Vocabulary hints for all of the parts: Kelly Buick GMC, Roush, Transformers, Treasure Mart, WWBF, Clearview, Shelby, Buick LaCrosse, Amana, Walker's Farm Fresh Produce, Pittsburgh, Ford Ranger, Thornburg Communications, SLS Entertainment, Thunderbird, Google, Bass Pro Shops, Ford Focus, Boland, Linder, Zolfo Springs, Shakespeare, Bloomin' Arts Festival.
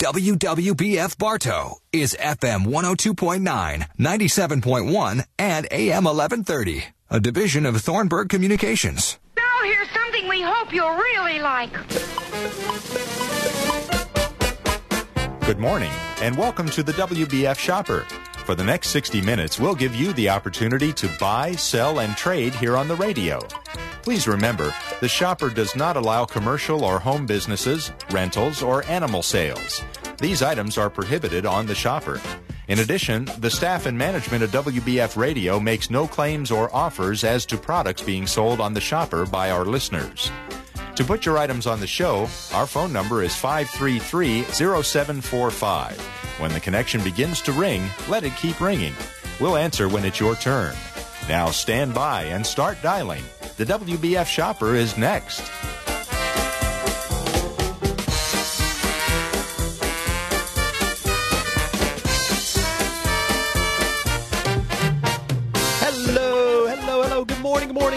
WWBF Bartow is FM 102.9, 97.1, and AM 1130, a division of Thornburg Communications. Now here's something we hope you'll really like. Good morning, and welcome to the WBF Shopper. For the next 60 minutes, we'll give you the opportunity to buy, sell, and trade here on the radio. Please remember, the Shopper does not allow commercial or home businesses, rentals, or animal sales. These items are prohibited on the Shopper. In addition, the staff and management of WBF Radio makes no claims or offers as to products being sold on the Shopper by our listeners. To put your items on the show, our phone number is 533-0745. When the connection begins to ring, let it keep ringing. We'll answer when it's your turn. Now stand by and start dialing. The WBF Shopper is next.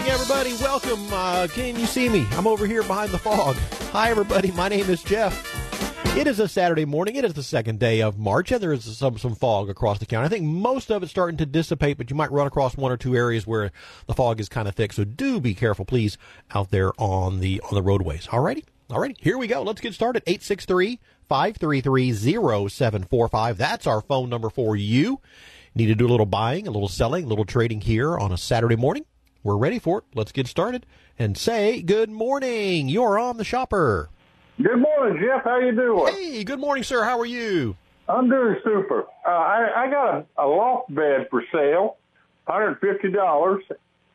Everybody, welcome. Can you see me? I'm over here behind the fog. Hi, everybody. My name is Jeff. It is a Saturday morning. It is the second day of March, and there is some fog across the county. I think most of it's starting to dissipate, but you might run across one or two areas where the fog is kind of thick, so do be careful, please, out there on the roadways. All righty. Here we go. Let's get started. 863-533-0745. That's our phone number for you. Need to do a little buying, a little selling, a little trading here on a Saturday morning. We're ready for it. Let's get started and say good morning. You're on the Shopper. Good morning, Jeff. How you doing? Hey, good morning, sir. How are you? I'm doing super. I got a loft bed for sale, $150.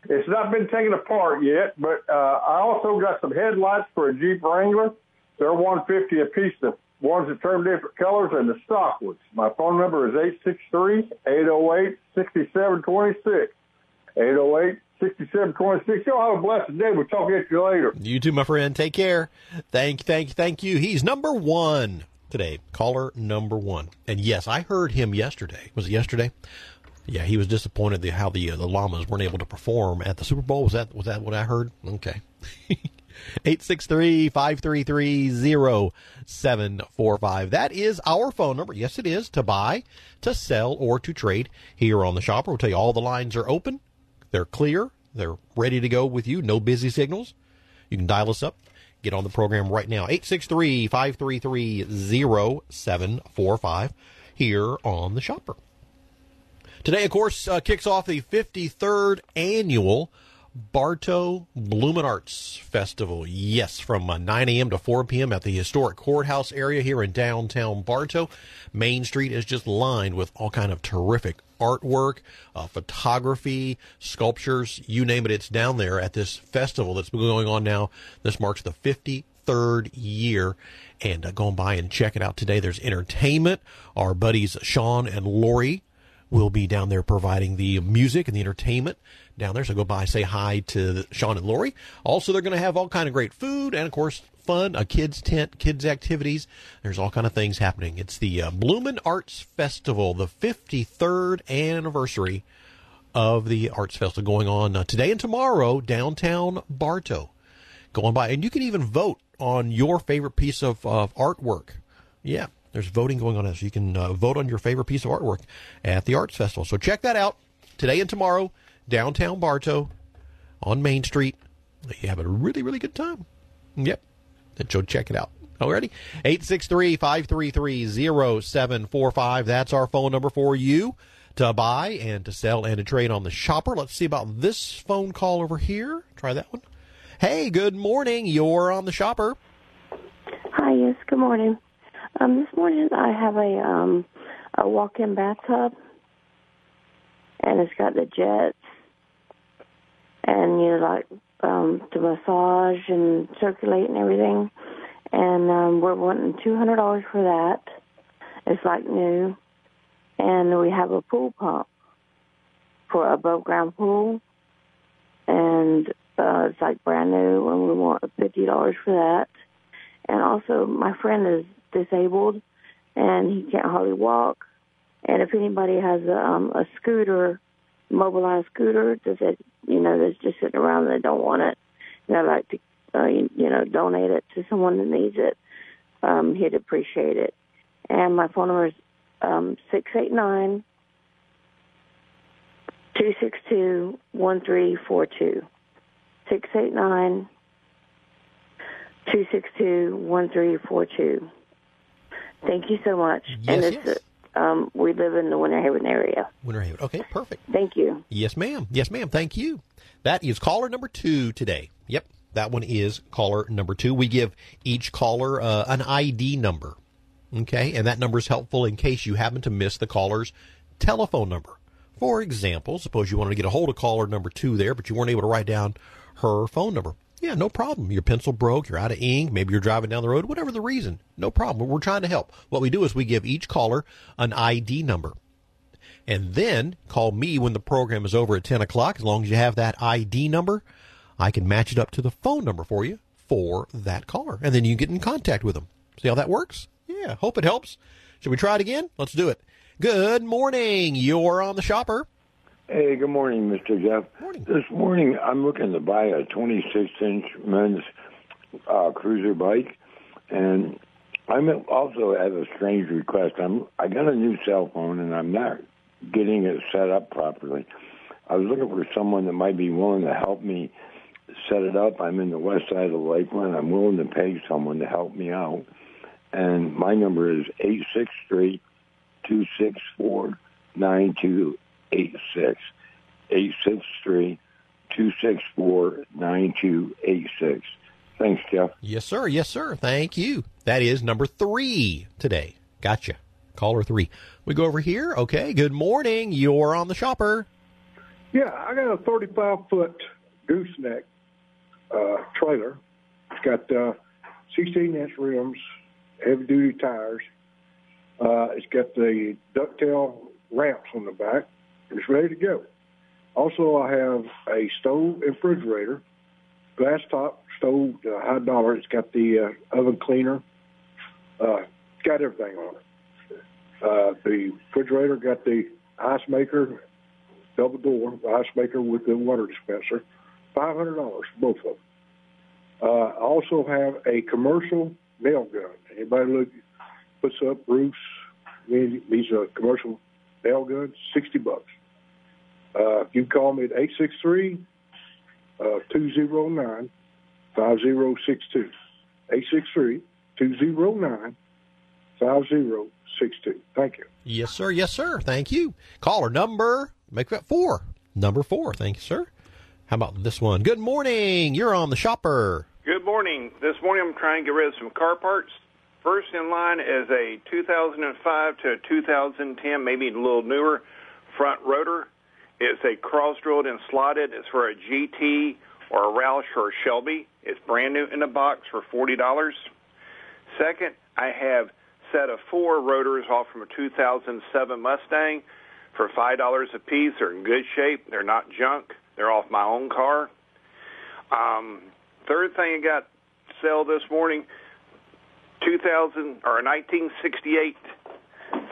It's not been taken apart yet, but I also got some headlights for a Jeep Wrangler. They're $150 a piece, the ones that turn different colors and the stock ones. My phone number is 863-808-6726. 808-6726. Y'all have a blessed day. We'll talk to you later. You too, my friend. Take care. Thank you. He's number one today. Caller number one. And yes, I heard him yesterday. Was it yesterday? Yeah, he was disappointed how the llamas weren't able to perform at the Super Bowl. Was that what I heard? Okay. 863-533-0745. That is our phone number. Yes, it is, to buy, to sell, or to trade here on the Shopper. We'll tell you all the lines are open. They're clear. They're ready to go with you. No busy signals. You can dial us up. Get on the program right now. 863-533-0745 here on the Shopper. Today, of course, kicks off the 53rd annual Bartow Bloomin' Arts Festival. Yes, from 9 a.m. to 4 p.m. at the historic courthouse area here in downtown Bartow. Main Street is just lined with all kind of terrific artwork, photography, sculptures, you name it. It's down there at this festival that's been going on now. This marks the 53rd year, and go on by and check it out today. There's entertainment. Our buddies Sean and Lori will be down there providing the music and the entertainment down there. So go by, say hi to Sean and Lori. Also, they're going to have all kind of great food and, of course, fun, a kids tent, kids activities. There's all kind of things happening. It's the Bloomin' Arts Festival, the 53rd anniversary of the Arts Festival, going on today and tomorrow downtown Bartow. Go on by, and you can even vote on your favorite piece of artwork. Yeah, there's voting going on, so you can vote on your favorite piece of artwork at the Arts Festival. So check that out today and tomorrow downtown Bartow on Main Street. You have a really, really good time. Yep. And so check it out. Alrighty. 863-533-0745. That's our phone number for you to buy and to sell and to trade on the Shopper. Let's see about this phone call over here. Try that one. Hey, good morning. You're on the Shopper. Hi, yes. Good morning. This morning I have a walk-in bathtub, and it's got the jets, and you're like, to massage and circulate and everything, and we're wanting $200 for that. It's like new, and we have a pool pump for above ground pool, and it's like brand new, and we want $50 for that. And also, my friend is disabled, and he can't hardly walk. And if anybody has a scooter, mobilized scooter, that's just sitting around and they don't want it, and I'd like to, donate it to someone that needs it, he'd appreciate it. and my phone number is 689-262-1342. 689-262-1342. Thank you so much. Yes, and yes. We live in the Winter Haven area. Winter Haven. Okay, perfect. Thank you. Yes, ma'am. Yes, ma'am. Thank you. That is caller number 2 today. Yep, that one is caller number 2. We give each caller an ID number. Okay, and that number is helpful in case you happen to miss the caller's telephone number. For example, suppose you wanted to get a hold of caller number 2 there, but you weren't able to write down her phone number. Yeah, no problem. Your pencil broke, you're out of ink, maybe you're driving down the road, whatever the reason, no problem. We're trying to help. What we do is we give each caller an ID number. And then call me when the program is over at 10 o'clock. As long as you have that ID number, I can match it up to the phone number for you for that caller. And then you get in contact with them. See how that works? Yeah, hope it helps. Should we try it again? Let's do it. Good morning. You're on the shopper. Hey, good morning, Mr. Jeff. Morning. This morning, I'm looking to buy a 26-inch men's cruiser bike, and I also have a strange request. I got a new cell phone, and I'm not getting it set up properly. I was looking for someone that might be willing to help me set it up. I'm in the west side of Lakeland. I'm willing to pay someone to help me out, and my number is 863-264-9288. 863-264-9286. Thanks, Jeff. Yes, sir. Yes, sir. Thank you. That is number 3 today. Gotcha. Caller 3. We go over here. Okay. Good morning. You're on the shopper. Yeah, I got a 35-foot gooseneck trailer. It's got 16-inch rims, heavy-duty tires. It's got the ducktail ramps on the back. It's ready to go. Also, I have a stove refrigerator, glass top stove, high dollar. It's got the oven cleaner. It's got everything on it. The refrigerator got the ice maker, double door, ice maker with the water dispenser. $500, both of them. I also have a commercial nail gun. Anybody puts up roofs, these are commercial nail guns, $60. You can call me at 863-209-5062. 863-209-5062. Thank you. Yes, sir. Yes, sir. Thank you. Caller number, make that 4. Number 4. Thank you, sir. How about this one? Good morning. You're on the shopper. Good morning. This morning I'm trying to get rid of some car parts. First in line is a 2005 to 2010, maybe a little newer, front rotor. It's a cross-drilled and slotted. It's for a GT or a Roush or a Shelby. It's brand new in the box for $40. Second, I have a set of 4 rotors off from a 2007 Mustang for $5 a piece. They're in good shape. They're not junk. They're off my own car. Third thing I got to sell this morning, 1968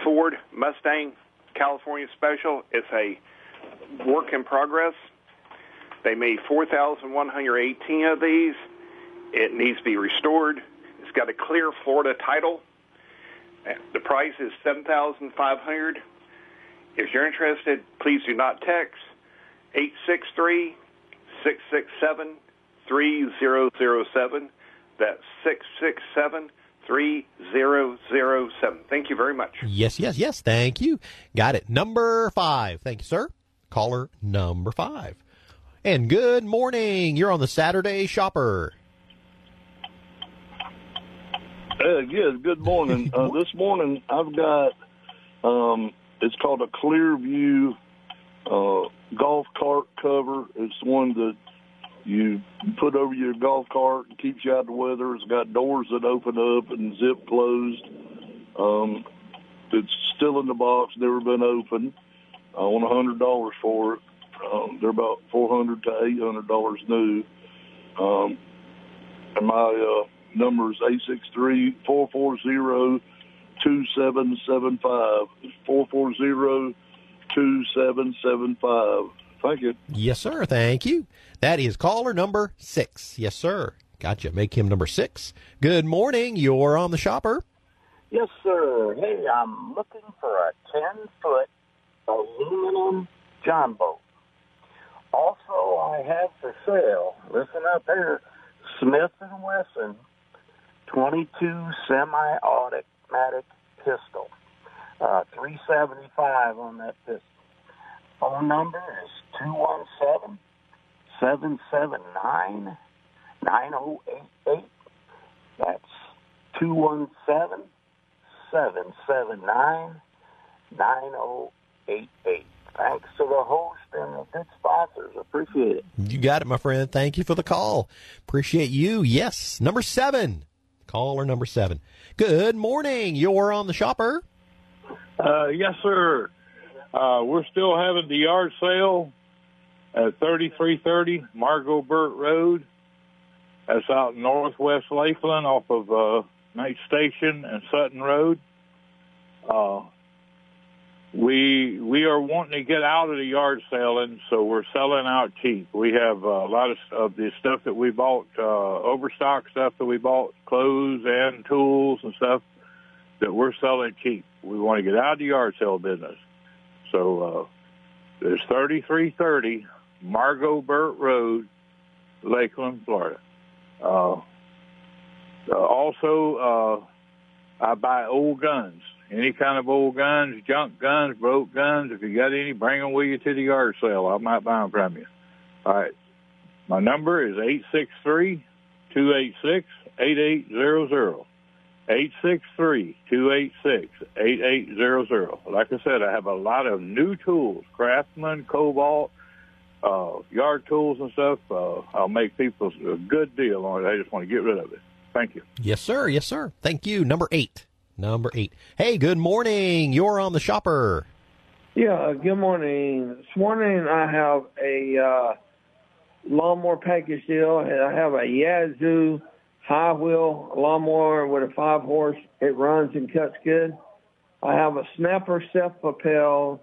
Ford Mustang California Special. It's a work in progress. They made 4,118 of these. It needs to be restored. It's got a clear Florida title. The price is $7,500. If you're interested, please do not text. 863-667-3007. That's 667-3007. Thank you very much. Yes, yes, yes. Thank you. Got it. Number 5. Thank you, sir. Caller number 5. And good morning. You're on the Saturday shopper. Yes, good morning. This morning I've got, it's called a Clearview golf cart cover. It's one that you put over your golf cart and keeps you out of the weather. It's got doors that open up and zip closed. It's still in the box, never been opened. I want $100 for it. They're about $400 to $800 new. And my number is 863-440-2775. 440-2775. Thank you. Yes, sir. Thank you. That is caller number 6. Yes, sir. Gotcha. Make him number 6. Good morning. You're on the shopper. Yes, sir. Hey, I'm looking for a 10-foot aluminum jumbo. Also, I have for sale, listen up here, Smith & Wesson 22 semi-automatic pistol. 375 on that pistol. Phone number is 217-779-9088. That's 217-779-9088. Thanks to the host and the good sponsors. Appreciate it. You got it, my friend. Thank you for the call. Appreciate you. Yes, number 7. Caller number 7. Good morning. You're on the shopper. Yes, sir. We're still having the yard sale at 3330 Margot Burt Road. That's out in northwest Lakeland off of Knight Station and Sutton Road. We are wanting to get out of the yard selling, so we're selling out cheap. We have a lot of the stuff that we bought, overstock stuff that we bought, clothes and tools and stuff that we're selling cheap. We want to get out of the yard sale business. So there's 3330 Margot Burt Road, Lakeland, Florida. Also, I buy old guns. Any kind of old guns, junk guns, broke guns. If you got any, bring them with you to the yard sale. I might buy them from you. All right. My number is 863-286-8800. 863-286-8800. Like I said, I have a lot of new tools, Craftsman, Cobalt, yard tools and stuff. I'll make people a good deal on it. I just want to get rid of it. Thank you. Yes, sir. Yes, sir. Thank you. Number 8. Hey, good morning. You're on the shopper. Yeah, good morning. This morning I have a lawnmower package deal, and I have a Yazoo high wheel lawnmower with a 5-horse. It runs and cuts good. I have a Snapper self-propel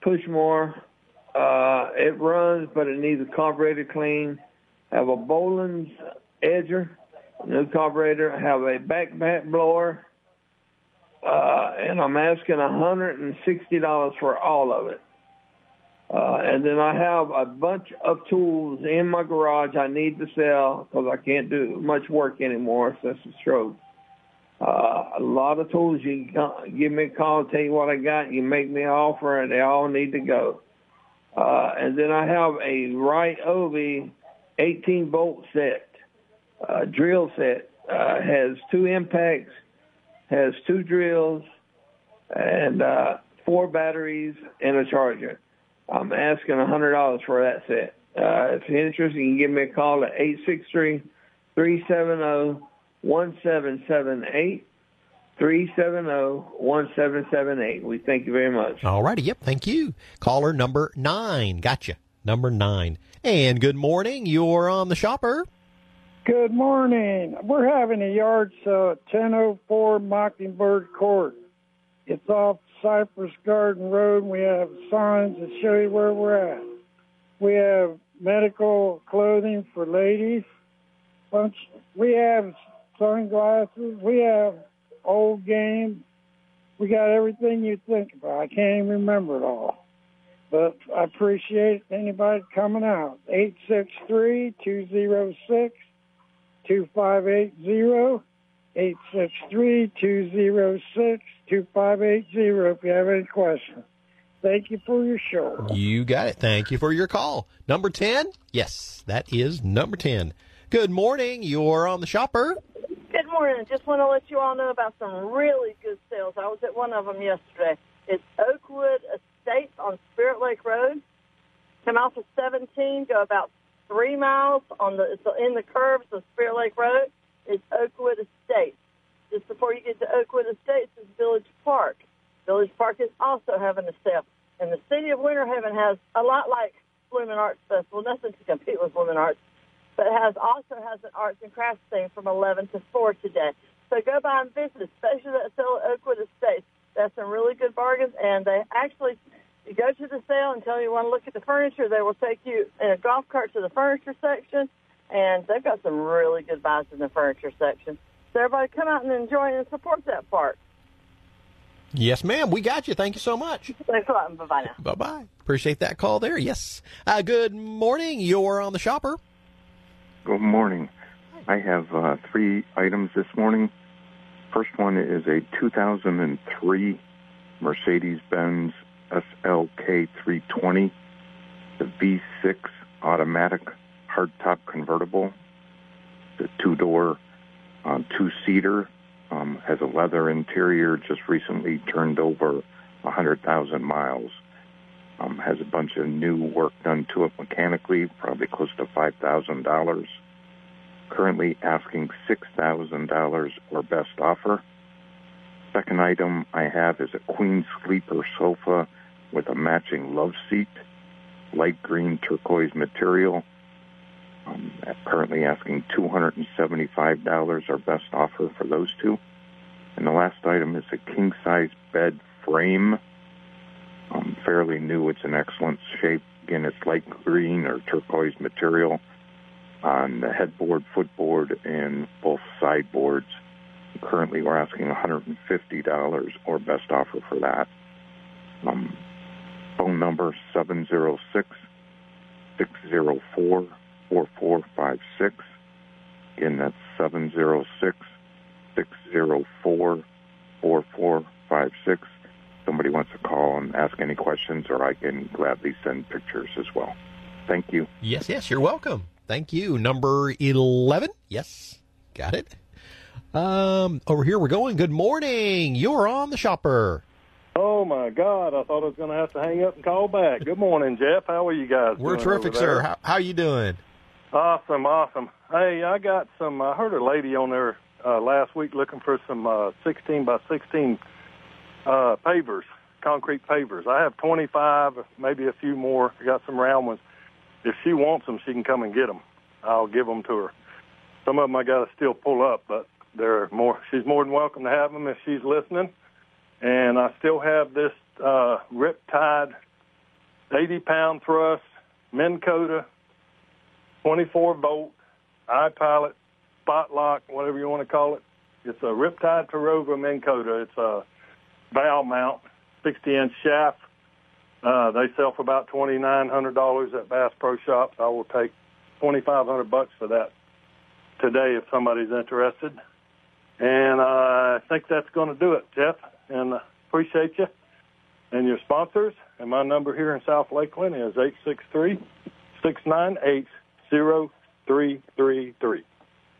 push mower. It runs, but it needs a carburetor clean. I have a Boland's edger, new carburetor. I have a back blower. And I'm asking $160 for all of it. And then I have a bunch of tools in my garage I need to sell because I can't do much work anymore since the stroke. A lot of tools. You can give me a call, tell you what I got, you make me an offer, and they all need to go. And then I have a Ryobi 18-volt set, drill set. Has 2 impacts. Has 2 drills and 4 batteries and a charger. I'm asking $100 for that set. If you're interested, you can give me a call at 863-370-1778, 370-1778. We thank you very much. All righty. Yep, thank you. Caller number 9. Gotcha. Number 9. And good morning. You're on the shopper. Good morning. We're having a yard sale at 1004 Mockingbird Court. It's off Cypress Garden Road. We have signs that show you where we're at. We have medical clothing for ladies. We have sunglasses. We have old games. We got everything you think about. I can't even remember it all. But I appreciate anybody coming out. 863-206-2580, 863-206-2580 if you have any questions. Thank you for your show. You got it. Thank you for your call. Number 10? Yes, that is number 10. Good morning. You're on the shopper. Good morning. Just want to let you all know about some really good sales. I was at one of them yesterday. It's Oakwood Estates on Spirit Lake Road. Come out to 17, go about 3 miles in the curves of Spirit Lake Road is Oakwood Estates. Just before you get to Oakwood Estates is Village Park. Village Park is also having a sale. And the City of Winter Haven has a lot like Bloomin' Arts Festival, nothing to compete with Bloomin' Arts, but also has an arts and crafts thing from 11 to 4 today. So go by and visit, especially that sale at Oakwood Estates. That's some really good bargains, and they actually... You go to the sale and tell you want to look at the furniture. They will take you in a golf cart to the furniture section, and they've got some really good buys in the furniture section. So everybody come out and enjoy and support that part. Yes, ma'am. We got you. Thank you so much. Thanks a lot. Bye-bye now. Bye-bye. Appreciate that call there. Yes. Good morning. You're on the shopper. Good morning. I have three items this morning. First one is a 2003 Mercedes-Benz SLK 320, the V6 automatic hardtop convertible. The two-door, two-seater, has a leather interior, just recently turned over 100,000 miles. Has a bunch of new work done to it mechanically, probably close to $5,000. Currently asking $6,000 or best offer. Second item I have is a queen sleeper sofa with a matching love seat, light green turquoise material. Currently asking $275 or best offer for those two. And the last item is a king-size bed frame. Fairly new. It's in excellent shape. Again, it's light green or turquoise material on the headboard, footboard, and both sideboards. Currently, we're asking $150 or best offer for that. Phone number 706-604-4456. Again, that's 706-604-4456. Somebody wants to call and ask any questions, or I can gladly send pictures as well. Thank you. Yes, yes, you're welcome. Thank you. Number 11. Yes, got it. Over here we're going. Good morning. You're on the shopper. Oh, my God. I thought I was going to have to hang up and call back. Good morning, Jeff. How are you guys? We're terrific, sir. How are you doing? Awesome, awesome. Hey, I got some, I heard a lady on there last week looking for some 16 by 16 pavers, concrete pavers. I have 25, maybe a few more. I got some round ones. If she wants them, she can come and get them. I'll give them to her. Some of them I got to still pull up, but they're more. She's more than welcome to have them if she's listening. And I still have this Riptide 80-pound thrust, Minn Kota, 24-volt, iPilot, spot lock, whatever you want to call it. It's a Riptide Tarova Minn Kota. It's a bow mount, 60-inch shaft. They sell for about $2,900 at Bass Pro Shops. I will take $2,500 bucks for that today if somebody's interested. And I think that's going to do it, Jeff. And appreciate you and your sponsors. And my number here in South Lakeland is 863-698-0333.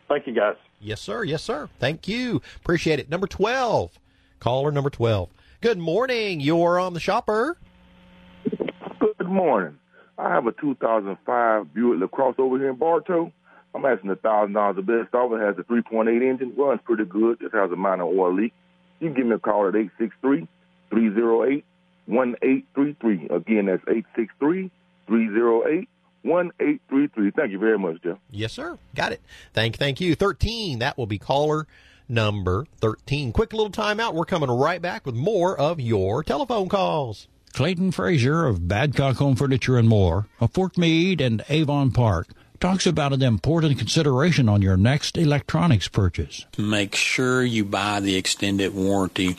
Thank you, guys. Yes, sir. Yes, sir. Thank you. Appreciate it. Number 12. Caller number 12. Good morning. You're on the shopper. Good morning. I have a 2005 Buick LaCrosse over here in Bartow. I'm asking $1,000 a best offer. It has a 3.8 engine. Runs pretty good. Just has a minor oil leak. You can give me a call at 863-308-1833. Again, that's 863-308-1833. Thank you very much, Jeff. Yes, sir. Got it. Thank you. 13. That will be caller number 13. Quick little timeout. We're coming right back with more of your telephone calls. Clayton Frazier of Badcock Home Furniture and More, of Fort Meade and Avon Park, talks about an important consideration on your next electronics purchase. Make sure you buy the extended warranty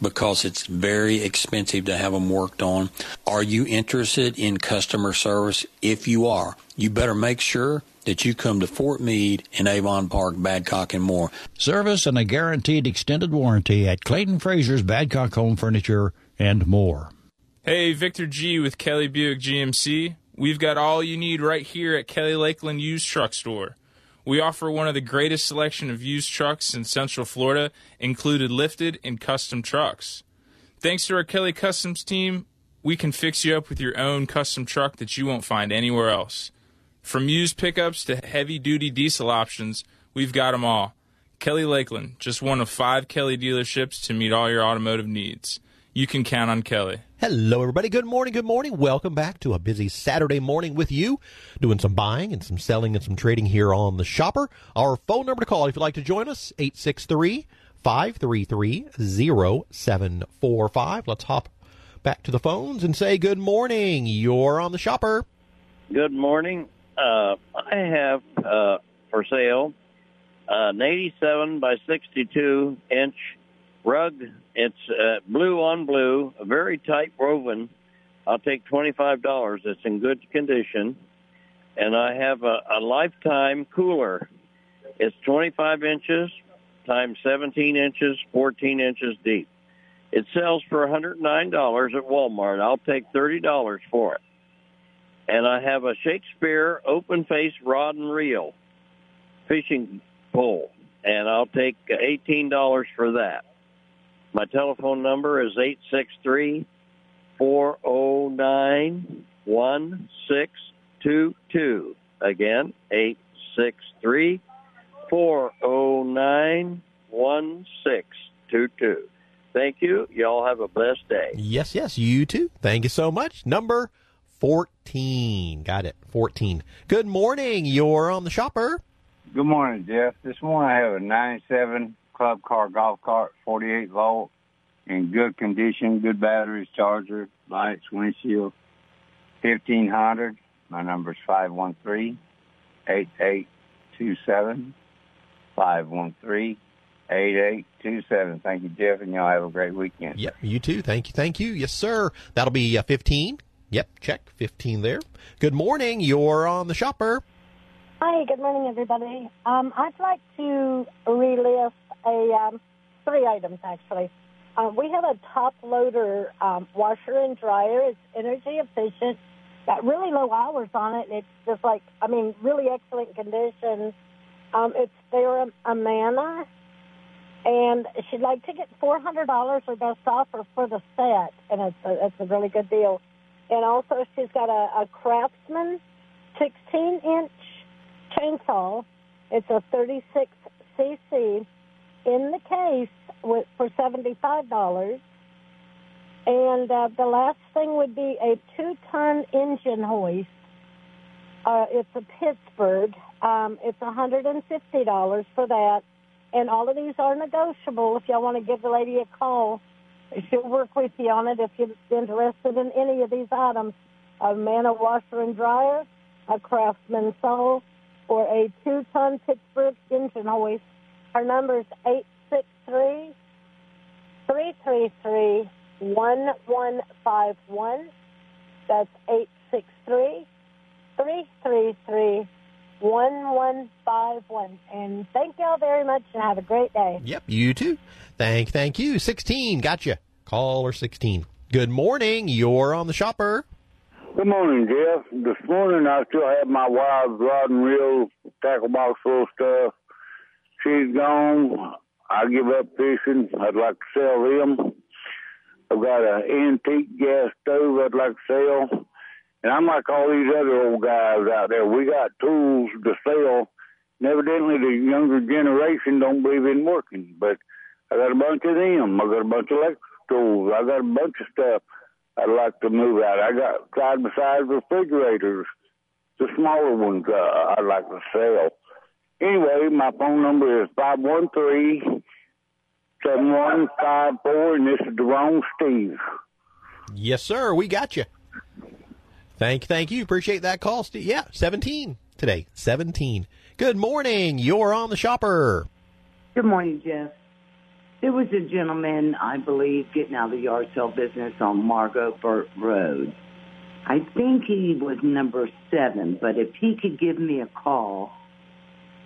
because it's very expensive to have them worked on. Are you interested in customer service? If you are, you better make sure that you come to Fort Meade and Avon Park, Badcock, and More. Service and a guaranteed extended warranty at Clayton Frazier's Badcock Home Furniture and More. Hey, Victor G. with Kelly Buick GMC. We've got all you need right here at Kelly Lakeland Used Truck Store. We offer one of the greatest selection of used trucks in Central Florida, including lifted and custom trucks. Thanks to our Kelly Customs team, we can fix you up with your own custom truck that you won't find anywhere else. From used pickups to heavy-duty diesel options, we've got them all. Kelly Lakeland, just one of 5 Kelly dealerships to meet all your automotive needs. You can count on Kelly. Hello, everybody. Good morning. Good morning. Welcome back to a busy Saturday morning with you, doing some buying and some selling and some trading here on The Shopper. Our phone number to call if you'd like to join us, 863-533-0745. Let's hop back to the phones and say good morning. You're on The Shopper. Good morning. I have for sale an 87 by 62 inch rug. It's blue on blue, very tight woven. I'll take $25. It's in good condition. And I have a lifetime cooler. It's 25 inches times 17 inches, 14 inches deep. It sells for $109 at Walmart. I'll take $30 for it. And I have a Shakespeare open-face rod and reel fishing pole, and I'll take $18 for that. My telephone number is 863-409-1622. Again, 863-409-1622. Thank you. Y'all have a blessed day. Yes, yes, you too. Thank you so much. Number 14. Got it, 14. Good morning. You're on the shopper. Good morning, Jeff. This morning I have a 97 club car golf cart, 48 volt, in good condition, good batteries, charger, lights, windshield, 1500. My number is 513-8827. 513-8827. Thank you, Jeff, and y'all have a great weekend. Yep, you too. Thank you. Thank you. Yes, sir. That'll be 15. Yep, check. 15 there. Good morning. You're on the shopper. Hi, good morning, everybody. I'd like to relist three items, actually. We have a top-loader washer and dryer. It's energy efficient, got really low hours on it, and it's just like, I mean, really excellent condition. It's their Amana, and she'd like to get $400 or best offer for the set, and it's a really good deal. And also she's got a Craftsman 16-inch chainsaw. It's a 36cc in the case for $75. And the last thing would be a 2-ton engine hoist. It's a Pittsburgh. It's $150 for that. And all of these are negotiable. If y'all want to give the lady a call, she'll work with you on it if you're interested in any of these items. A Amana washer and dryer, a Craftsman saw, or a 2-ton Pittsburgh engine hoist. Her number is 863-333-1151. That's 863-333-1151. And thank y'all very much and have a great day. Yep, you too. Thank you. 16, gotcha. Caller 16. Good morning. You're on the shopper. Good morning, Jeff. This morning I still have my wild rod and reel, tackle box full stuff. She's gone. I give up fishing. I'd like to sell them. I've got an antique gas stove I'd like to sell. And I'm like all these other old guys out there. We got tools to sell. And evidently the younger generation don't believe in working. But I got a bunch of them. I got a bunch of electric tools. I got a bunch of stuff I'd like to move out. I got side-by-side refrigerators, the smaller ones I'd like to sell. Anyway, my phone number is 513-7154, and this is the wrong Steve. Yes, sir. We got you. Thank you. Appreciate that call, Steve. Yeah, 17 today. 17. Good morning. You're on the shopper. Good morning, Jeff. There was a gentleman, I believe, getting out of the yard sale business on Margot Burt Road. I think he was number 7, but if he could give me a call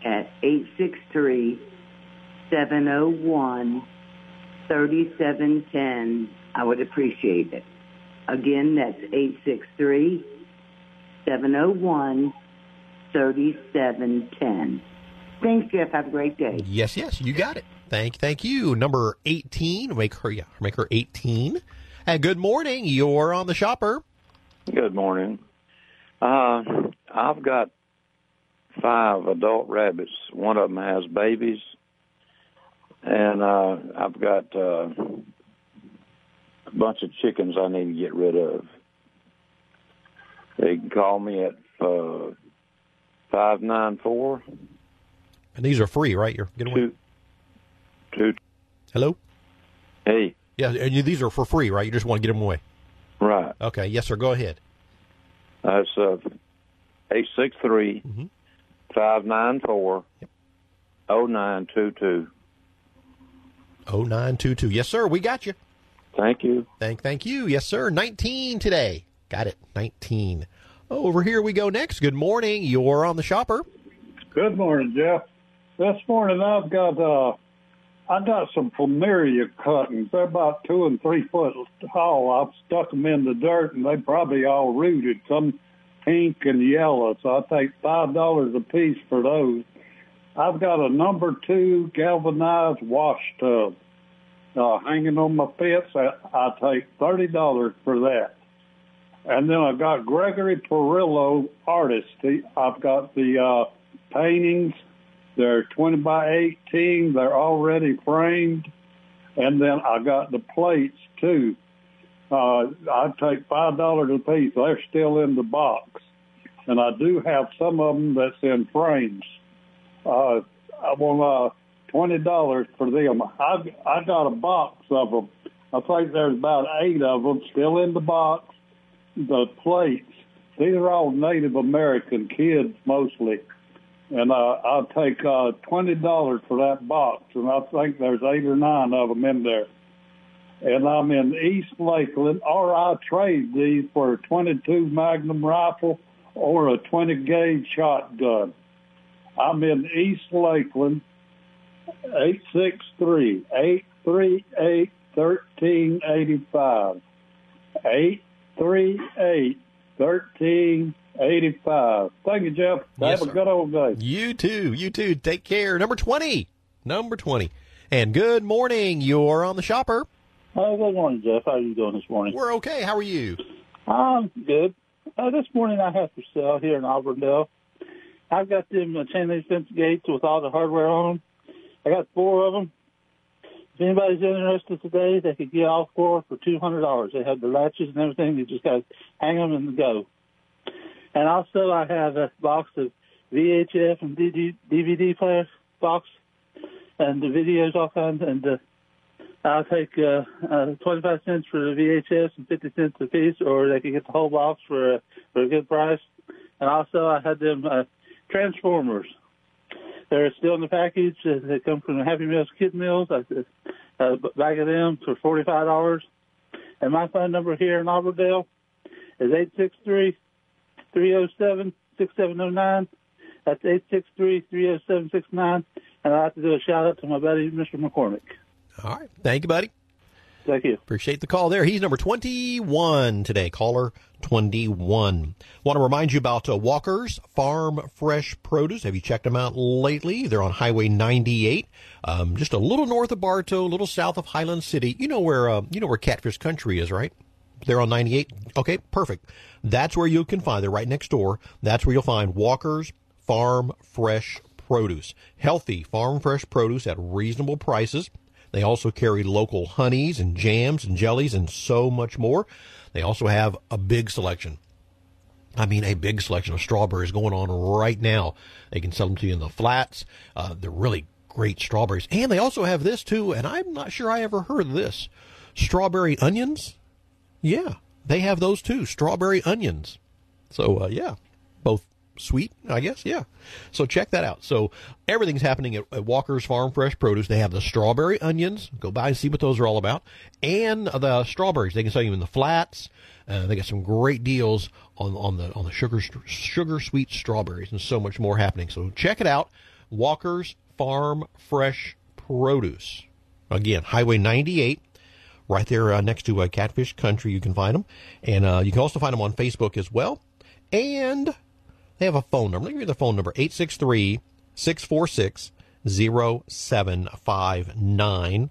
at 863-701-3710, I would appreciate it. Again, that's 863-701-3710. Thanks, Jeff. Have a great day. Yes, yes, you got it. Thank you. Number 18. Make her 18. And good morning. You're on the shopper. Good morning. I've got 5 adult rabbits. One of them has babies. And I've got a bunch of chickens I need to get rid of. They can call me at 594. And these are free, right? You're getting away. Hello? Hey. Yeah, and these are for free, right? You just want to get them away. Right. Okay. Yes, sir. Go ahead. That's 863-594-3710. 0922. 0922. Yes, sir. We got you. Thank you. Thank you. Yes, sir. 19 today. Got it. 19. Over here we go next. Good morning. You're on the shopper. Good morning, Jeff. This morning I've got some plumeria cuttings. They're about 2 and 3 foot tall. I've stuck them in the dirt, and they probably all rooted, some pink and yellow. So I take $5 a piece for those. I've got a No. 2 galvanized wash tub hanging on my fence. I take $30 for that. And then I've got Gregory Perillo artist. I've got the paintings. They're 20 by 18. They're already framed. And then I got the plates, too. I take $5 a piece. They're still in the box. And I do have some of them that's in frames. I want $20 for them. I got a box of them. I think there's about 8 of them still in the box. The plates, these are all Native American kids mostly. And I'll take $20 for that box, and I think there's 8 or 9 of them in there. And I'm in East Lakeland, or I'll trade these for a 22 Magnum rifle or a 20 gauge shotgun. I'm in East Lakeland, 863-838-1385. 838-1385. Thank you, Jeff. Yes, have a good old day. You too. You too. Take care. Number 20. Number 20. And good morning. You're on the shopper. Oh, good morning, Jeff. How are you doing this morning? We're okay. How are you? I'm good. This morning I have for sale here in Auburndale. I've got them chain link fence gates with all the hardware on them. I got 4 of them. If anybody's interested today, they could get all 4 for $200. They have the latches and everything. You just got to hang them and go. And also, I have a box of VHF and DVD player box and the videos all kinds. And I'll take 25 cents for the VHS and 50 cents a piece, or they can get the whole box for a good price. And also, I had them Transformers. They're still in the package. They come from the Happy Meals Kid Meals. I bag of them for $45. And my phone number here in Auburndale is 863-307-6709. That's 863-307-69. And I'd like to do a shout out to my buddy, Mr. McCormick. All right. Thank you, buddy. Thank you. Appreciate the call there. He's number 21 today, caller 21. Want to remind you about Walker's Farm Fresh Produce. Have you checked them out lately? They're on Highway 98, just a little north of Bartow, a little south of Highland City. You know where Catfish Country is, right? They're on 98. Okay, perfect. That's where you can find. They're right next door. That's where you'll find Walker's Farm Fresh Produce. Healthy farm fresh produce at reasonable prices. They also carry local honeys and jams and jellies and so much more. They also have a big selection. I mean, a big selection of strawberries going on right now. They can sell them to you in the flats. They're really great strawberries. And they also have this, too, and I'm not sure I ever heard of this. Strawberry onions? Yeah, they have those, too, strawberry onions. So, yeah, both sweet, I guess. Yeah. So check that out. So everything's happening at Walker's Farm Fresh Produce. They have the strawberry onions. Go by and see what those are all about. And the strawberries. They can sell you in the flats. They got some great deals on the sugar sweet strawberries and so much more happening. So check it out. Walker's Farm Fresh Produce. Again, Highway 98. Right there next to Catfish Country. You can find them. And you can also find them on Facebook as well. And they have a phone number. Let me give you the phone number, 863-646-0759.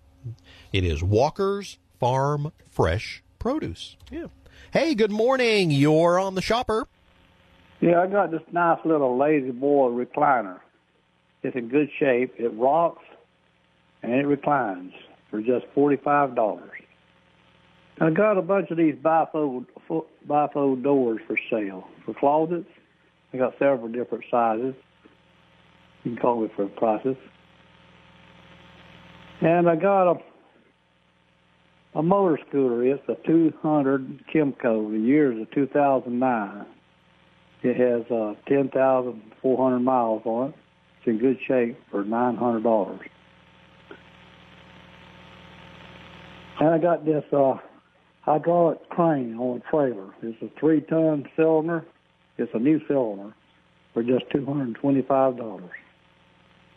It is Walker's Farm Fresh Produce. Yeah. Hey, good morning. You're on the shopper. Yeah, I got this nice little Lazy Boy recliner. It's in good shape. It rocks, and it reclines for just $45. I got a bunch of these bifold doors for sale for closets. I got several different sizes. You can call me for prices. And I got a motor scooter. It's a 200 Kimco. The year is 2009. It has 10,400 miles on it. It's in good shape for $900. And I got this hydraulic crane on a trailer. It's a 3-ton cylinder. It's a new cylinder for just $225.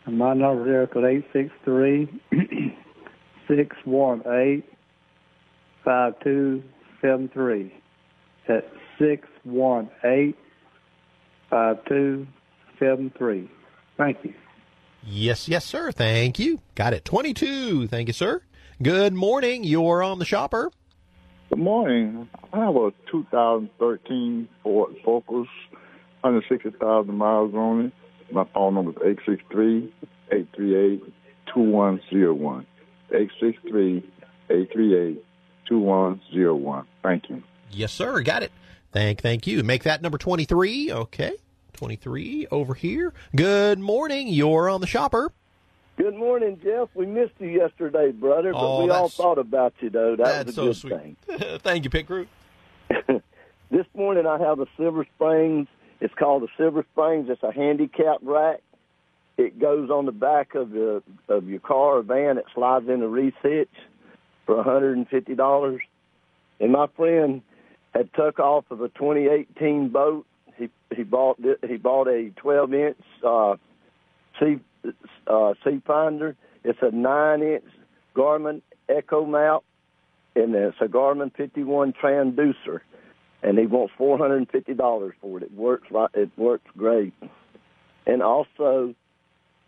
And my number there is 863-618-5273. That's 618-5273. Thank you. Yes, yes, sir. Thank you. Got it. 22. Thank you, sir. Good morning. You're on the shopper. Good morning. I have a 2013 Ford Focus, 160,000 miles on it. My phone number is 863-838-2101. 863-838-2101. Thank you. Yes, sir. Got it. Thank you. Make that number 23. Okay. 23 over here. Good morning. You're on the shopper. Good morning, Jeff. We missed you yesterday, brother, but we all thought about you, though. That's was a so good sweet thing. Thank you, Pit Crew. This morning I have a Silver Springs. It's called a Silver Springs. It's a handicap rack. It goes on the back of your car or van. It slides in the reach for $150. And my friend had took off of a 2018 boat. He bought a 12-inch sea finder. It's a 9-inch Garmin Echo mount, and it's a Garmin 51 transducer. And he wants $450 for it. It works great. And also,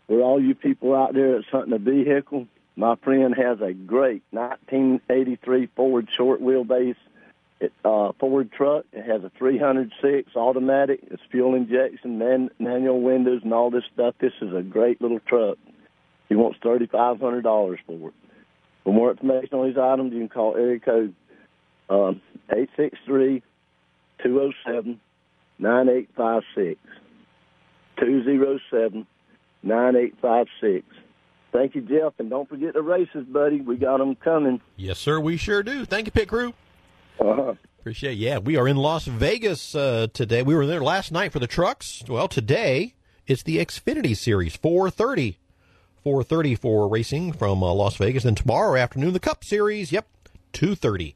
for all you people out there that's hunting a vehicle, my friend has a great 1983 Ford short wheelbase Ford truck. It has a 306 automatic. It's fuel injection, manual windows, and all this stuff. This is a great little truck. He wants $3,500 for it. For more information on these items, you can call area code 863-207-9856. 207-9856. Thank you, Jeff, and don't forget the races, buddy. We got them coming. Yes, sir, we sure do. Thank you, Pit Crew. Appreciate it. Yeah, we are in Las Vegas today. We were there last night for the trucks. Well, today it's the Xfinity Series, 4:30. 4:30 for racing from Las Vegas. And tomorrow afternoon, the Cup Series, 2:30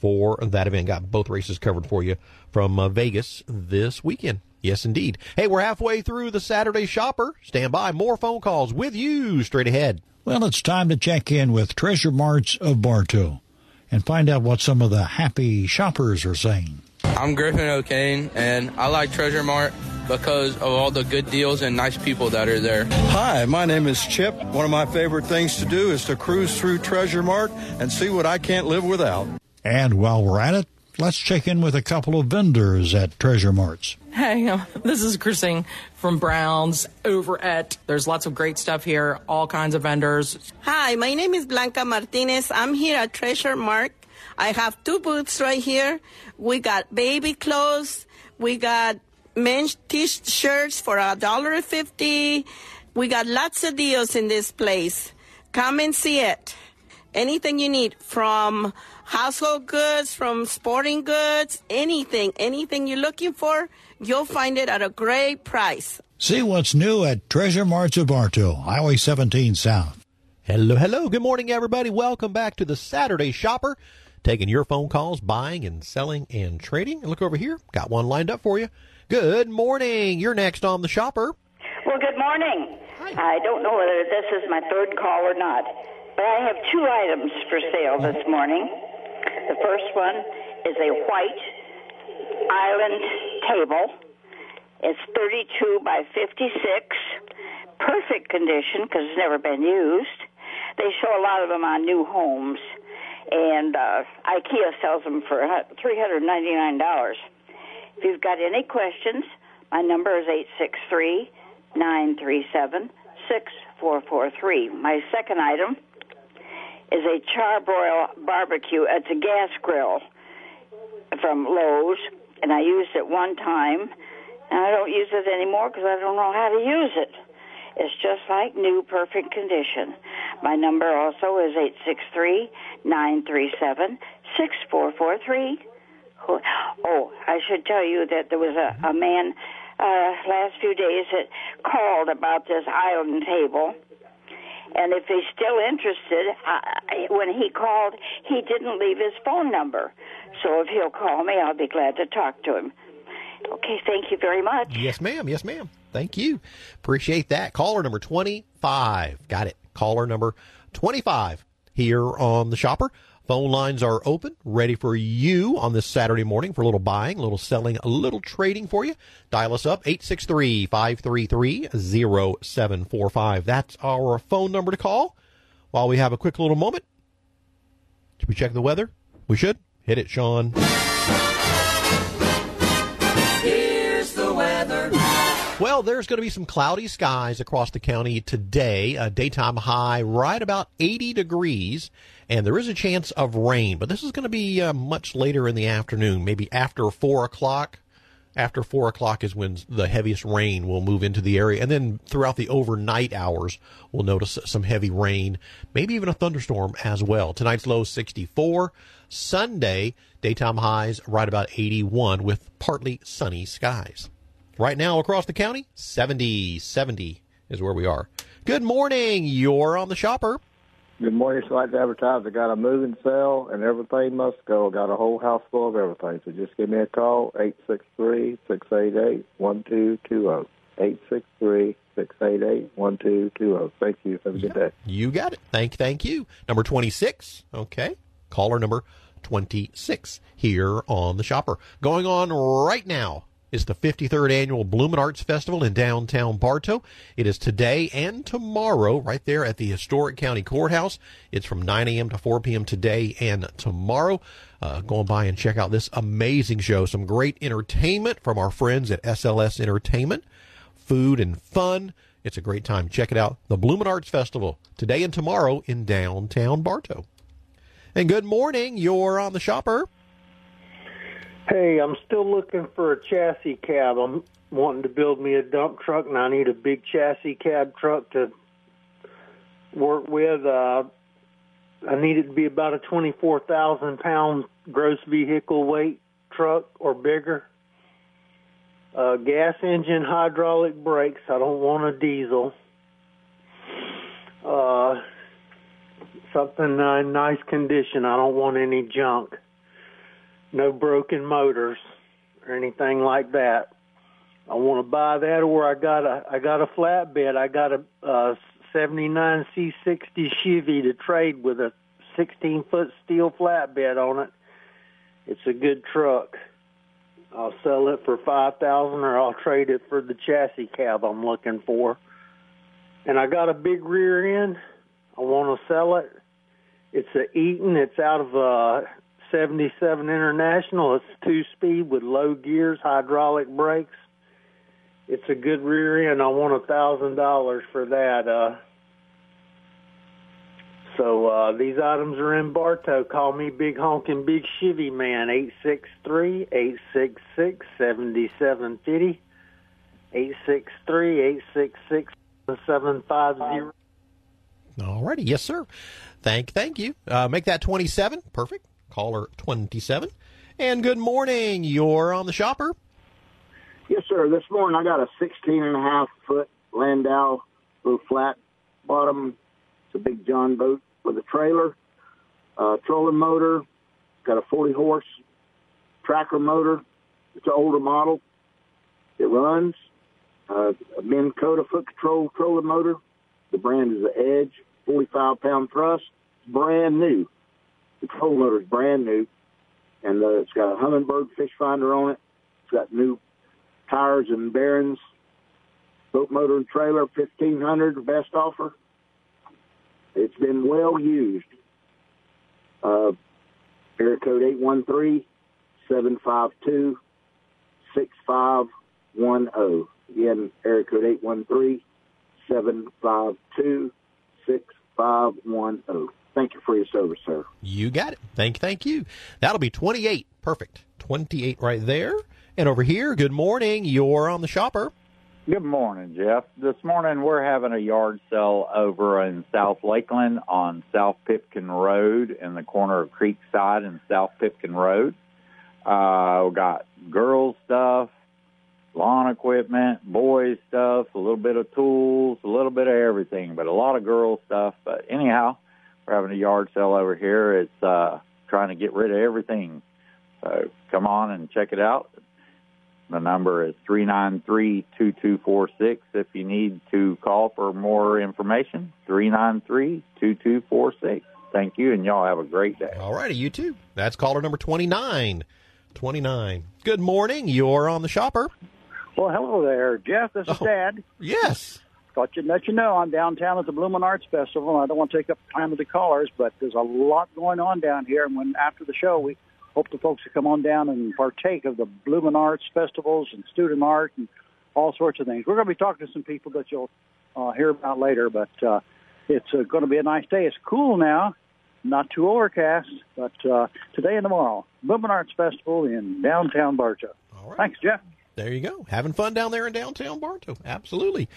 for that event. Got both races covered for you from Vegas this weekend. Yes, indeed. Hey, we're halfway through the Saturday Shopper. Stand by. More phone calls with you straight ahead. Well, it's time to check in with Treasure Marts of Bartow and find out what some of the happy shoppers are saying. I'm Griffin O'Kane, and I like Treasure Mart because of all the good deals and nice people that are there. Hi, my name is Chip. One of my favorite things to do is to cruise through Treasure Mart and see what I can't live without. And while we're at it, let's check in with a couple of vendors at Treasure Marts. Hey, this is Christine from Brown's over at. There's lots of great stuff here, all kinds of vendors. Hi, my name is Blanca Martinez. I'm here at Treasure Mart. I have two booths right here. We got baby clothes. We got men's T-shirts for $1.50. We got lots of deals in this place. Come and see it. Anything you need from household goods, from sporting goods, anything you're looking for, you'll find it at a great price. See what's new at Treasure Marts of Bartow, Highway 17 South. Hello. Good morning, everybody. Welcome back to the Saturday Shopper, taking your phone calls, buying and selling and trading. And look over here. Got one lined up for you. Good morning. You're next on the Shopper. Well, good morning. Hi. I don't know whether this is my third call or not, but I have two items for sale this morning. The first one is a white island table. It's 32 by 56, perfect condition because it's never been used. They show a lot of them on new homes, and IKEA sells them for $399. If you've got any questions, my number is 863-937-6443. My second item is a charbroil barbecue. It's a gas grill from Lowe's, and I used it one time, and I don't use it anymore because I don't know how to use it. It's just like new, perfect condition. My number also is 863-937-6443. Oh, I should tell you that there was a man last few days that called about this island table. And if he's still interested, when he called, he didn't leave his phone number. So if he'll call me, I'll be glad to talk to him. Okay, thank you very much. Yes, ma'am. Yes, ma'am. Thank you. Appreciate that. Caller number 25. Got it. Caller number 25 here on The Shopper. Phone lines are open, ready for you on this Saturday morning for a little buying, a little selling, a little trading for you. Dial us up, 863-533-0745. That's our phone number to call. While we have a quick little moment, should we check the weather? We should. Hit it, Sean. Here's the weather. Well, there's going to be some cloudy skies across the county today, a daytime high right about 80 degrees, and there is a chance of rain. But this is going to be much later in the afternoon, maybe after 4 o'clock. After 4 o'clock is when the heaviest rain will move into the area. And then throughout the overnight hours, we'll notice some heavy rain, maybe even a thunderstorm as well. Tonight's low 64. Sunday, daytime highs right about 81 with partly sunny skies. Right now across the county, 70 is where we are. Good morning. You're on The Shopper. Good morning. It's like the advertiser. Got a moving sale and everything must go. Got a whole house full of everything. So just give me a call, 863-688-1220. 863-688-1220. Thank you. Have a good day. You got it. Thank you. Number 26. Okay. Caller number 26 here on The Shopper. Going on right now is the 53rd Annual Bloomin' Arts Festival in downtown Bartow. It is today and tomorrow right there at the historic county courthouse. It's from 9 a.m. to 4 p.m. today and tomorrow. Go on by and check out this amazing show. Some great entertainment from our friends at SLS Entertainment. Food and fun. It's a great time. Check it out. The Bloomin' Arts Festival today and tomorrow in downtown Bartow. And good morning. You're on The Shopper. Hey, I'm still looking for a chassis cab. I'm wanting to build me a dump truck, and I need a big chassis cab truck to work with. I need it to be about a 24,000-pound gross vehicle weight truck or bigger. Gas engine, hydraulic brakes. I don't want a diesel. Something in nice condition. I don't want any junk. No broken motors or anything like that. I want to buy that, or I got a flatbed. I got a 79 C60 Chevy to trade with a 16-foot steel flatbed on it. It's a good truck. I'll sell it for $5,000, or I'll trade it for the chassis cab I'm looking for. And I got a big rear end. I want to sell it. It's a Eaton. It's out of a 77 International. It's 2-speed with low gears, hydraulic brakes. It's a good rear end. I want $1,000 for that. So these items are in Bartow. Call me Big Honkin' Big Chevy Man, 863-866-7750, 863-866-750. All righty. Yes, sir. Thank you. Make that 27. Perfect. Caller 27. And good morning. You're on The Shopper. Yes, sir. This morning I got a 16.5-foot Landau, little flat bottom. It's a big John boat with a trailer, trolling motor. Got a 40-horse tracker motor. It's an older model. It runs. A Minn Kota foot control trolling motor. The brand is the Edge. 45-pound thrust. Brand new. The control motor is brand new, and it's got a Humminbird fish finder on it. It's got new tires and bearings. Boat motor and trailer, $1,500, best offer. It's been well used. Area code 813-752-6510. Again, area code 813-752-6510. Thank you for your service, sir. You got it. Thank you. That'll be 28. Perfect. 28 right there. And over here, good morning. You're on The Shopper. Good morning, Jeff. This morning we're having a yard sale over in South Lakeland on South Pipkin Road in the corner of Creekside and South Pipkin Road. We got girl stuff, lawn equipment, boys stuff, a little bit of tools, a little bit of everything, but a lot of girl stuff. But anyhow, we're having a yard sale over here. It's trying to get rid of everything. So come on and check it out. The number is 393-2246 if you need to call for more information, 393-2246. Thank you, and y'all have a great day. All righty, you too. That's caller number 29. 29. Good morning. You're on the shopper. Well, hello there, Jeff. This is Dad. Yes. Thought you'd let you know I'm downtown at the Bloomin' Arts Festival, and I don't want to take up the time with the callers, but there's a lot going on down here, and when after the show, we hope the folks will come on down and partake of the Bloomin' Arts Festivals and student art and all sorts of things. We're going to be talking to some people that you'll hear about later, but it's going to be a nice day. It's cool now, not too overcast, but today and tomorrow, Bloomin' Arts Festival in downtown Bartow. All right. Thanks, Jeff. There you go. Having fun down there in downtown Bartow. Absolutely.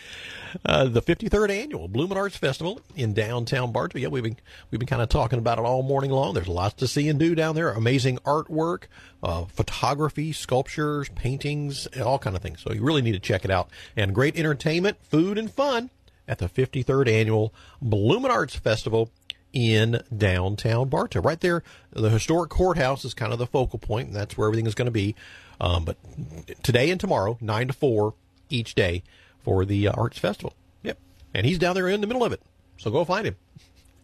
The 53rd annual Bloomin' Arts Festival in downtown Bartow. Yeah, we've been kind of talking about it all morning long. There's lots to see and do down there. Amazing artwork, photography, sculptures, paintings, all kind of things. So you really need to check it out. And great entertainment, food, and fun at the 53rd annual Bloomin' Arts Festival in downtown Bartow. Right there, the historic courthouse is kind of the focal point, and that's where everything is going to be. But today and tomorrow, 9 to 4 each day for the Arts Festival. Yep. And he's down there in the middle of it. So go find him.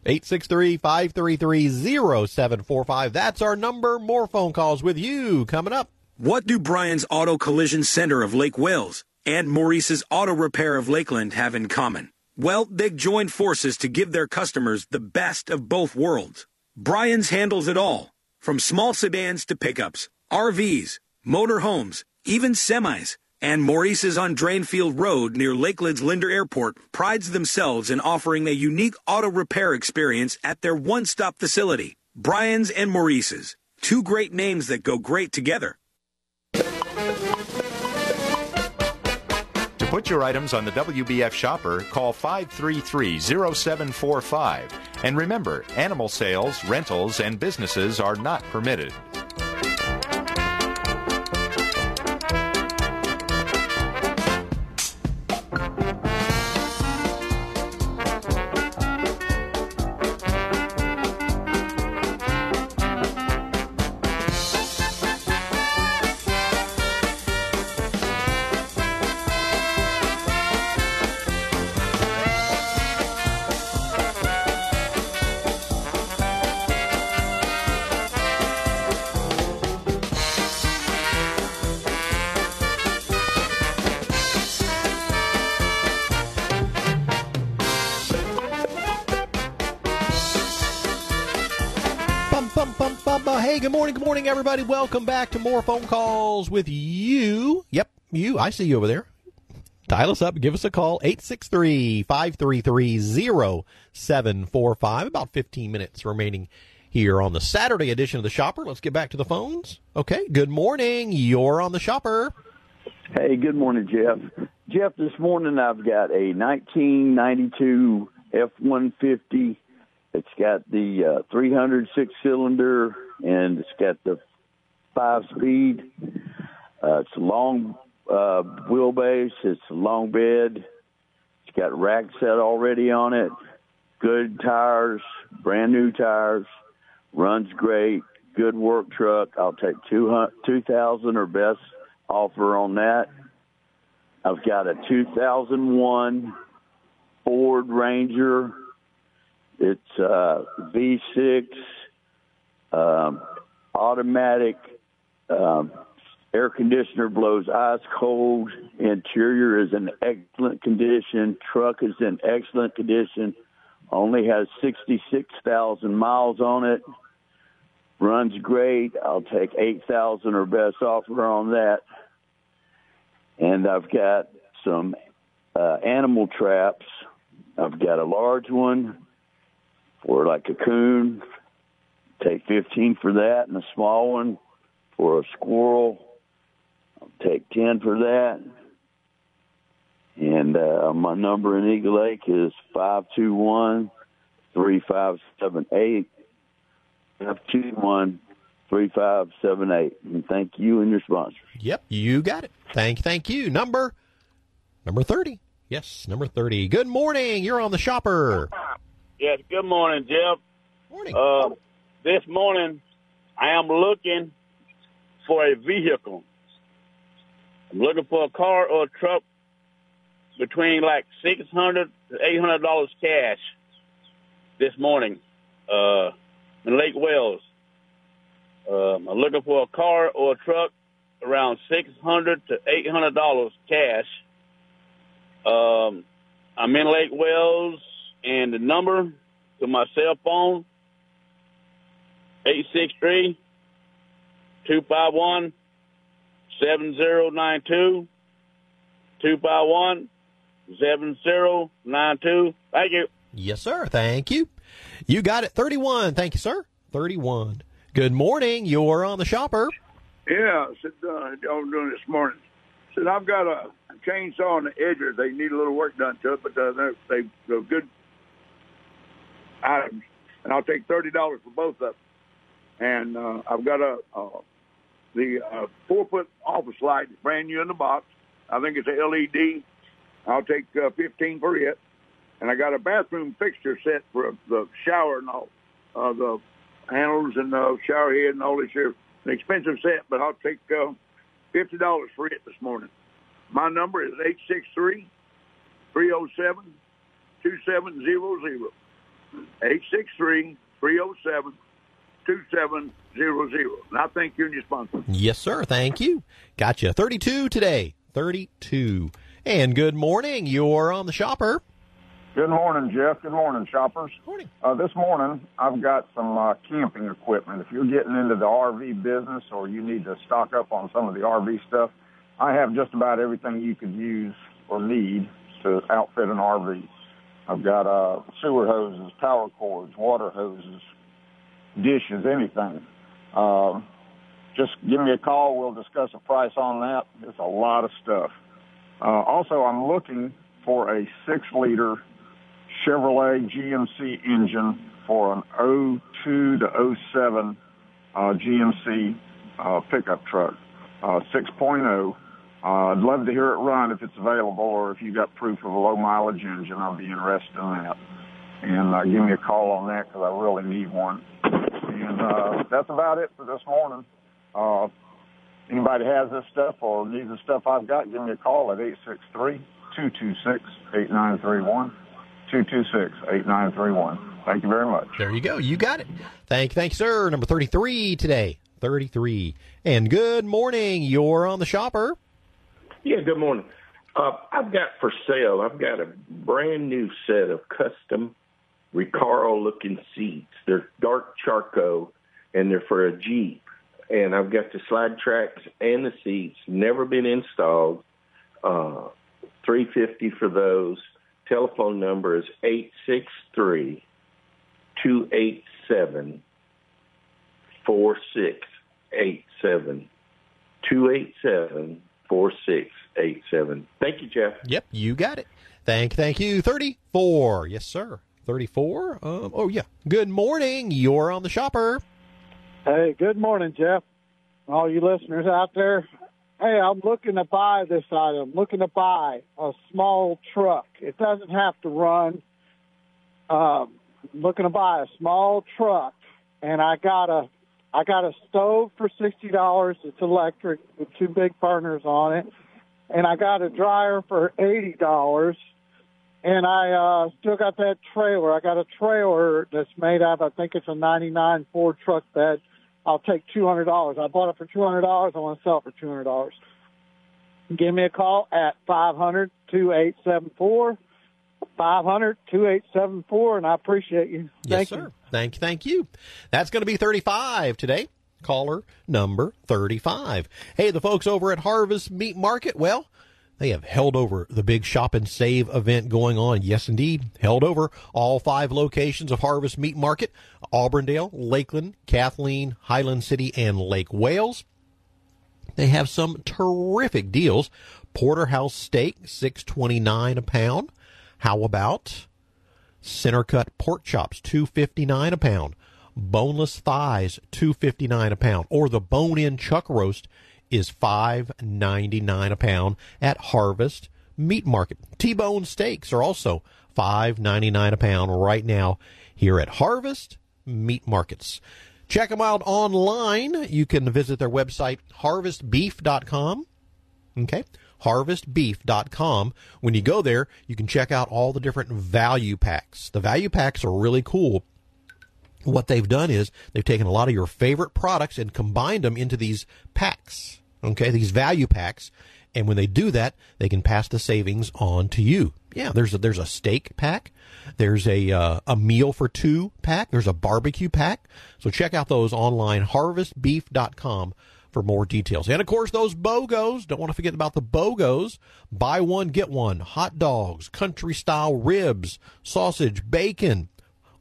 863-533-0745. That's our number. More phone calls with you coming up. What do Brian's Auto Collision Center of Lake Wales and Maurice's Auto Repair of Lakeland have in common? Well, they've joined forces to give their customers the best of both worlds. Brian's handles it all, from small sedans to pickups, RVs, motorhomes, even semis. And Maurice's on Drainfield Road near Lakeland's Linder Airport prides themselves in offering a unique auto repair experience at their one-stop facility. Brian's and Maurice's, two great names that go great together. Put your items on the WBF shopper, call 533-0745. And remember, animal sales, rentals, and businesses are not permitted. Good morning, everybody. Welcome back to more phone calls with you. Yep, you. I see you over there. Dial us up. Give us a call. 863-533-0745. About 15 minutes remaining here on the Saturday edition of The Shopper. Let's get back to the phones. Okay, good morning. You're on The Shopper. Hey, good morning, Jeff. Jeff, this morning I've got a 1992 F-150. It's got the 300 six-cylinder, and it's got the 5-speed. It's a long wheelbase. It's a long bed. It's got rack set already on it. Good tires, brand new tires. Runs great. Good work truck. I'll take $2,000 or best offer on that. I've got a 2001 Ford Ranger. It's V6, automatic, air conditioner blows ice cold. Interior is in excellent condition. Truck is in excellent condition. Only has 66,000 miles on it. Runs great. I'll take $8,000 or best offer on that. And I've got some animal traps. I've got a large one for like a coon, take $15 for that, and a small one for a squirrel, I'll take $10 for that. And my number in Eagle Lake is 521-3578, 521-3578. 3578. And thank you and your sponsors. Yep, you got it. Thank you. Number 30. Yes, number 30. Good morning. You're on the Shopper. Yes, good morning, Jeff. Morning. This morning, I am looking for a vehicle. I'm looking for a car or a truck between like $600 to $800 cash this morning in Lake Wells. I'm looking for a car or a truck around $600 to $800 cash. I'm in Lake Wells, and the number to my cell phone, 863-251-7092, 251-7092. Thank you. Yes, sir. Thank you. You got it. 31. Thank you, sir. 31. Good morning. You're on the Shopper. Yeah. Y'all doing this morning. Said I've got a chainsaw on the edger. They need a little work done to it, but they're good items. And I'll take $30 for both of them. And I've got the 4-foot office light, brand new in the box. I think it's a LED. I'll take $15 for it. And I got a bathroom fixture set for the shower and all the handles and the shower head and all this here. An expensive set, but I'll take $50 for it this morning. My number is 863-307-2700. 863-307-2700. And I thank you and your sponsor. Yes, sir. Thank you. Got you. 32 today. 32. And good morning. You're on the Shopper. Good morning, Jeff. Good morning, Shoppers. Morning. This morning, I've got some camping equipment. If you're getting into the RV business or you need to stock up on some of the RV stuff, I have just about everything you could use or need to outfit an RV. I've got sewer hoses, power cords, water hoses, dishes, anything. Just give me a call. We'll discuss a price on that. It's a lot of stuff. Also, I'm looking for a 6-liter Chevrolet GMC engine for an 02 to 07 GMC pickup truck, 6.0. I'd love to hear it run if it's available, or if you got proof of a low-mileage engine, I'll be interested in that. And give me a call on that because I really need one. And that's about it for this morning. Anybody has this stuff or needs the stuff I've got, give me a call at 863-226-8931. 226-8931. Thank you very much. There you go. You got it. Thank you, sir. Number 33 today. 33. And good morning. You're on the Shopper. Yeah, good morning. I've got a brand new set of custom Recaro-looking seats. They're dark charcoal, and they're for a Jeep. And I've got the slide tracks and the seats, never been installed. $350 for those. Telephone number is 863-287-4687. 287-4687. Thank you, Jeff. Yep, you got it. Thank you. 34. Yes, sir. 34. Oh, yeah. Good morning. You're on the Shopper. Hey, good morning, Jeff. All you listeners out there. Hey, I'm looking to buy this item. Looking to buy a small truck. It doesn't have to run. Looking to buy a small truck, and I got a stove for $60. It's electric with 2 big burners on it, and I got a dryer for $80. And I still got that trailer. I got a trailer that's made out of, I think it's a 99 Ford truck bed. I'll take $200. I bought it for $200. I want to sell it for $200. Give me a call at 500-2874. 500-2874, and I appreciate you. Yes, sir. Thank you. That's going to be 35 today. Caller number 35. Hey, the folks over at Harvest Meat Market, well, they have held over the big Shop and Save event going on. Yes, indeed, held over all 5 locations of Harvest Meat Market, Auburndale, Lakeland, Kathleen, Highland City, and Lake Wales. They have some terrific deals. Porterhouse steak, $6.29 a pound. How about center cut pork chops, $2.59 a pound. Boneless thighs, $2.59 a pound. Or the bone-in chuck roast is $5.99 a pound at Harvest Meat Market. T-bone steaks are also $5.99 a pound right now here at Harvest Meat Markets. Check them out online. You can visit their website, harvestbeef.com. Okay, harvestbeef.com. When you go there, you can check out all the different value packs. The value packs are really cool. What they've done is they've taken a lot of your favorite products and combined them into these packs, okay, these value packs. And when they do that, they can pass the savings on to you. Yeah, there's a steak pack. There's a meal for two pack. There's a barbecue pack. So check out those online, harvestbeef.com. for more details. And, of course, those BOGOs. Don't want to forget about the BOGOs. Buy one, get one. Hot dogs, country-style ribs, sausage, bacon.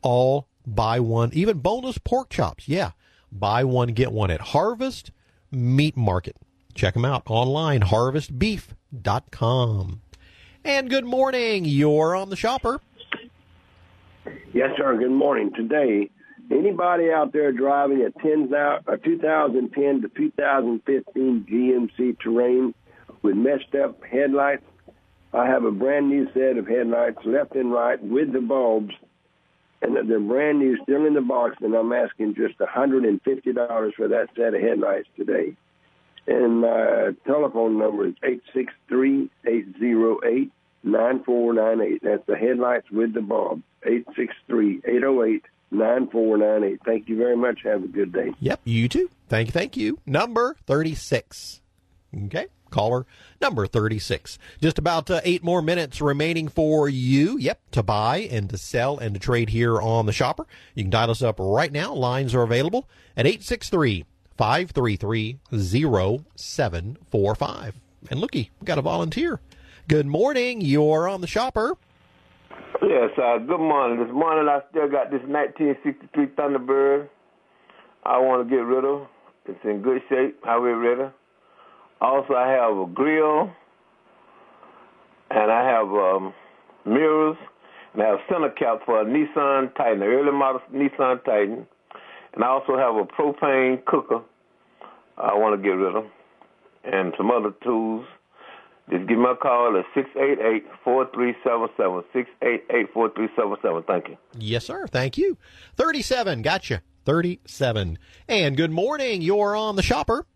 All buy one. Even boneless pork chops. Yeah, buy one, get one at Harvest Meat Market. Check them out online, harvestbeef.com. And good morning. You're on the shopper. Yes, sir. Good morning. Today, anybody out there driving a 2010 to 2015 GMC Terrain with messed up headlights? I have a brand new set of headlights, left and right, with the bulbs, and they're brand new, still in the box, and I'm asking just $150 for that set of headlights today. And my telephone number is 863-808-9498. That's the headlights with the bulbs, 863-808-9498. 9498. Thank you very much. Have a good day. Yep, you too. Thank you. Number 36. Okay, caller number 36. Just about 8 more minutes remaining for you. Yep, to buy and to sell and to trade here on The Shopper. You can dial us up right now. Lines are available at 863-533-0745. And looky, we've got a volunteer. Good morning. You're on The Shopper. Yes, good morning. This morning I still got this 1963 Thunderbird I want to get rid of. It's in good shape, highway ready. Also, I have a grill, and I have mirrors, and I have center cap for a Nissan Titan, an early model Nissan Titan. And I also have a propane cooker I want to get rid of, and some other tools. Just give me a call at 688-4377, 688-4377. Thank you. Yes, sir. Thank you. 37. Gotcha. 37. And good morning. You're on The Shopper.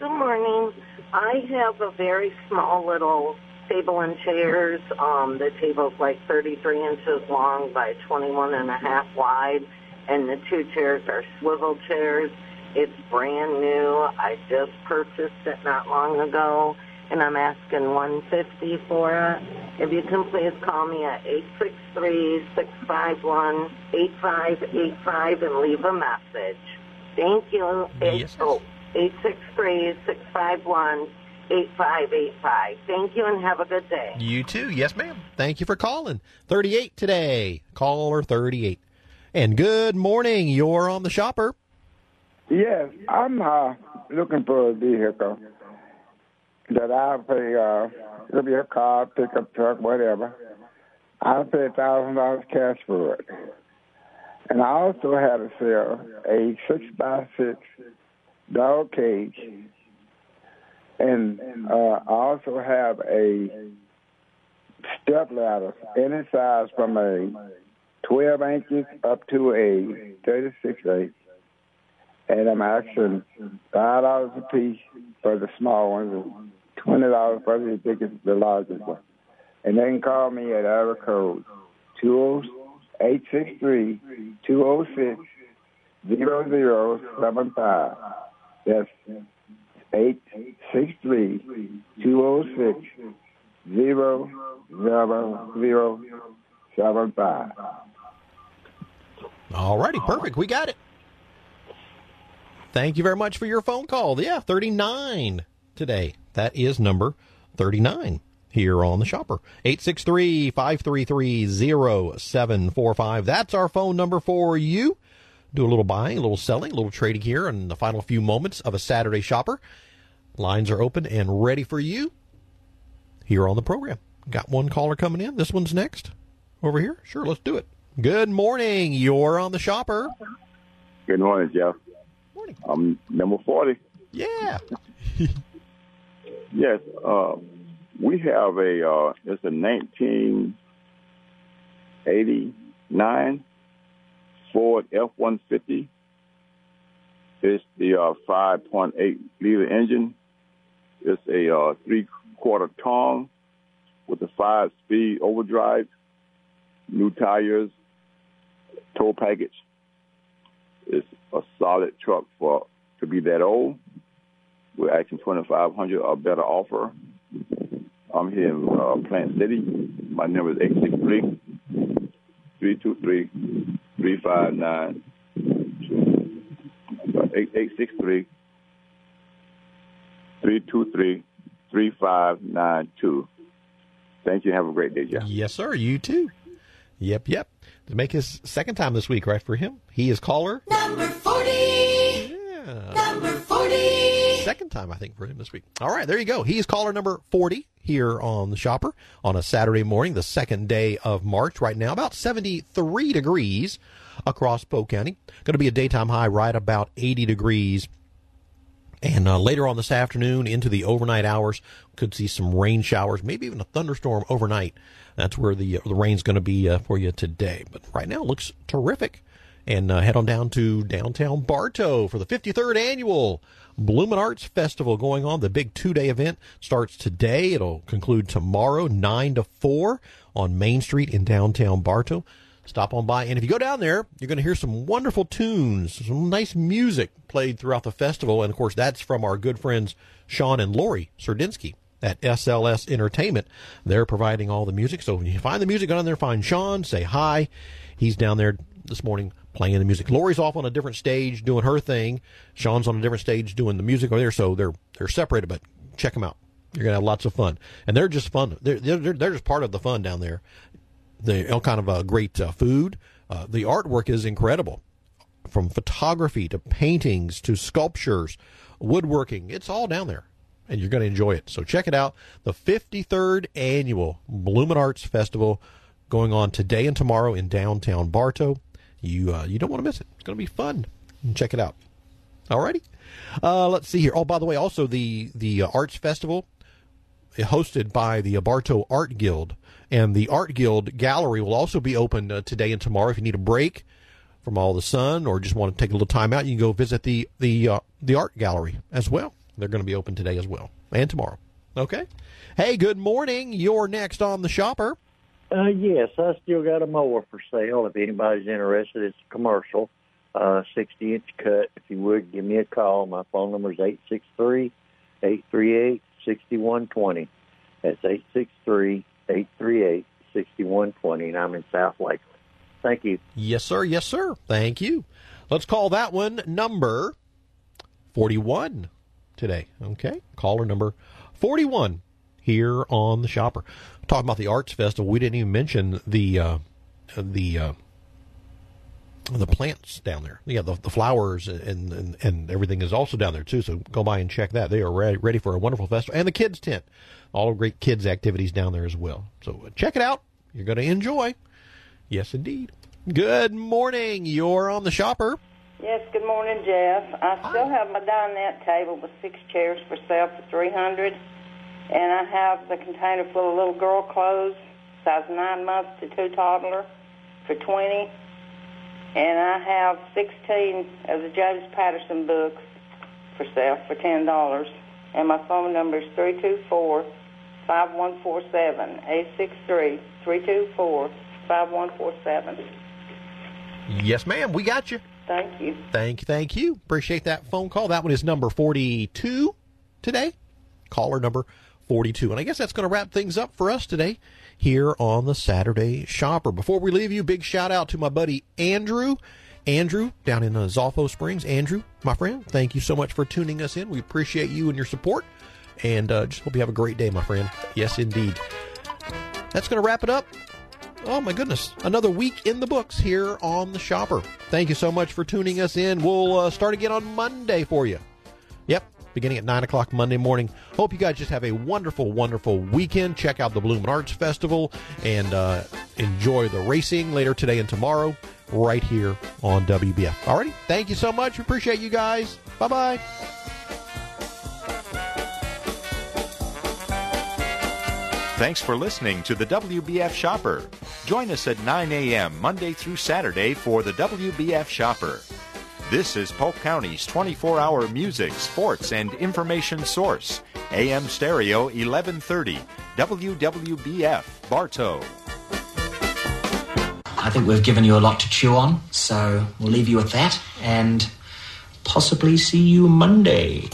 Good morning. I have a very small little table and chairs. The table's like 33 inches long by 21 and a half wide, and the two chairs are swivel chairs. It's brand new. I just purchased it not long ago. And I'm asking $150 for it. If you can please call me at 863-651-8585 and leave a message. Thank you. Yes. 863-651-8585. Thank you and have a good day. You too. Yes, ma'am. Thank you for calling. 38 today. Caller 38. And good morning. You're on The Shopper. Yes, I'm looking for a vehicle that I'll pay, it'll be a car, pickup truck, whatever. I'll pay $1,000 cash for it. And I also had to sell a 6x6 dog cage. And I also have a step ladder, any size from a 12 inches up to a 36 inch. And I'm asking $5 a piece for the small ones, $20 for the biggest, the largest one. And they can call me at our code 863-206-0075. That's 863-206-0075. All righty, perfect. We got it. Thank you very much for your phone call. Yeah, 39 today. That is number 39 here on The Shopper. 863-533-0745. That's our phone number for you. Do a little buying, a little selling, a little trading here in the final few moments of a Saturday Shopper. Lines are open and ready for you here on the program. Got one caller coming in. This one's next over here. Sure, let's do it. Good morning. You're on the shopper. Good morning, Jeff. Morning. I'm number 40. Yeah. Yes. We have a, it's a 1989 Ford F-150. It's the 5.8-liter engine. It's a three-quarter ton with a 5-speed overdrive, new tires, tow package. It's a solid truck for to be that old. We're asking $2,500 or better offer. I'm here in Plant City. My number is 863-323-3592. Thank you. Have a great day, Jeff. Yes, sir. You too. Yep, yep. To make his second time this week, right, for him. He is caller number 40. Yeah. Number 40. Second time, I think, for him this week. All right, there you go. He is caller number 40 here on The Shopper on a Saturday morning, the second day of March. Right now, about 73 degrees across Polk County. Going to be a daytime high right about 80 degrees. And later on this afternoon into the overnight hours, could see some rain showers, maybe even a thunderstorm overnight. That's where the rain's going to be for you today. But right now it looks terrific. And head on down to downtown Bartow for the 53rd annual Bloomin' Arts Festival going on. The big two-day event starts today. It'll conclude tomorrow, 9 to 4 on Main Street in downtown Bartow. Stop on by, and if you go down there, you're going to hear some wonderful tunes, some nice music played throughout the festival, and, of course, that's from our good friends Sean and Lori Serdinsky at SLS Entertainment. They're providing all the music, so when you find the music, go down there, find Sean, say hi. He's down there this morning playing the music. Lori's off on a different stage doing her thing. Sean's on a different stage doing the music over there, so they're separated, but check them out. You're going to have lots of fun, and they're just fun. They're just part of the fun down there. They're all kind of great food. The artwork is incredible, from photography to paintings to sculptures, woodworking. It's all down there, and you're going to enjoy it. So check it out. The 53rd annual Bloomin' Arts Festival going on today and tomorrow in downtown Bartow. You don't want to miss it. It's going to be fun. Check it out. All righty. Let's see here. Oh, by the way, also the Arts Festival hosted by the Bartow Art Guild. And the Art Guild Gallery will also be open today and tomorrow. If you need a break from all the sun or just want to take a little time out, you can go visit the Art Gallery as well. They're going to be open today as well and tomorrow. Okay? Hey, good morning. You're next on The Shopper. Yes, I still got a mower for sale. If anybody's interested, it's a commercial, 60-inch cut. If you would, give me a call. My phone number is 863-838-6120. That's 863-838-6120. 838-6120, and I'm in South Lakeland. Thank you. Yes, sir. Yes, sir. Thank you. Let's call that one number 41 today. Okay. Caller number 41 here on The Shopper. Talking about the Arts Festival, we didn't even mention the plants down there. Yeah, the flowers and everything is also down there, too. So go by and check that. They are ready for a wonderful festival. And the kids' tent. All great kids' activities down there as well. So check it out. You're going to enjoy. Yes, indeed. Good morning. You're on The Shopper. Yes, good morning, Jeff. I still have my dinette table with 6 chairs for sale for $300. And I have the container full of little girl clothes, size 9 months to 2 toddler, for $20. And I have 16 of the James Patterson books for sale for $10. And my phone number is 324-5147, 863-324-5147. Yes, ma'am. We got you. Thank you. Thank you. Appreciate that phone call. That one is number 42 today. Caller number 42. And I guess that's going to wrap things up for us today here on the Saturday Shopper. Before we leave you, big shout out to my buddy Andrew. Andrew down in Zolfo Springs. Andrew, my friend, thank you so much for tuning us in. We appreciate you and your support. And just hope you have a great day, my friend. Yes, indeed. That's going to wrap it up. Oh, my goodness. Another week in the books here on The Shopper. Thank you so much for tuning us in. We'll start again on Monday for you. Yep. beginning at 9 o'clock Monday morning. Hope you guys just have a wonderful, wonderful weekend. Check out the Bloomin' Arts Festival and enjoy the racing later today and tomorrow right here on WBF. Alrighty, thank you so much. We appreciate you guys. Bye-bye. Thanks for listening to the WBF Shopper. Join us at 9 a.m. Monday through Saturday for the WBF Shopper. This is Polk County's 24-hour music, sports, and information source. AM Stereo 1130, WWBF, Bartow. I think we've given you a lot to chew on, so we'll leave you with that and possibly see you Monday.